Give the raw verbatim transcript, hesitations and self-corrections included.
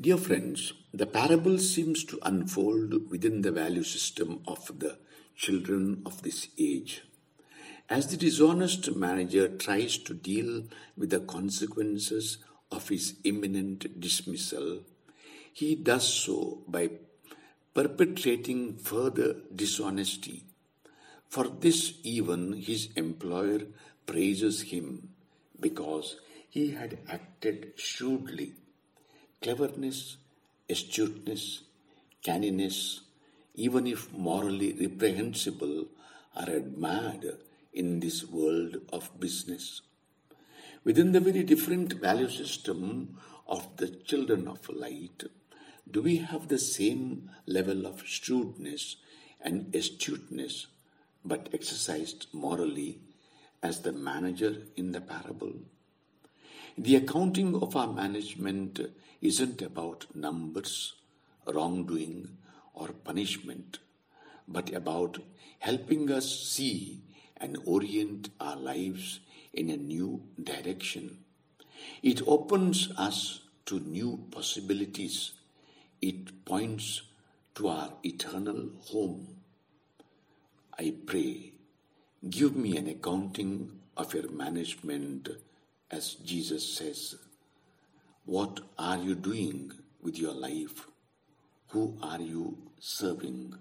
Dear friends, the parable seems to unfold within the value system of the children of this age. As the dishonest manager tries to deal with the consequences of his imminent dismissal, he does so by perpetrating further dishonesty. For this, even his employer praises him because he had acted shrewdly. Cleverness, astuteness, canniness, even if morally reprehensible, are admired in this world of business. Within the very different value system of the children of light, do we have the same level of shrewdness and astuteness, but exercised morally, as the manager in the parable? The accounting of our management isn't about numbers, wrongdoing, or punishment, but about helping us see and orient our lives in a new direction. It opens us to new possibilities. It points to our eternal home. I pray, give me an accounting of your management, as Jesus says. What are you doing with your life? Who are you serving?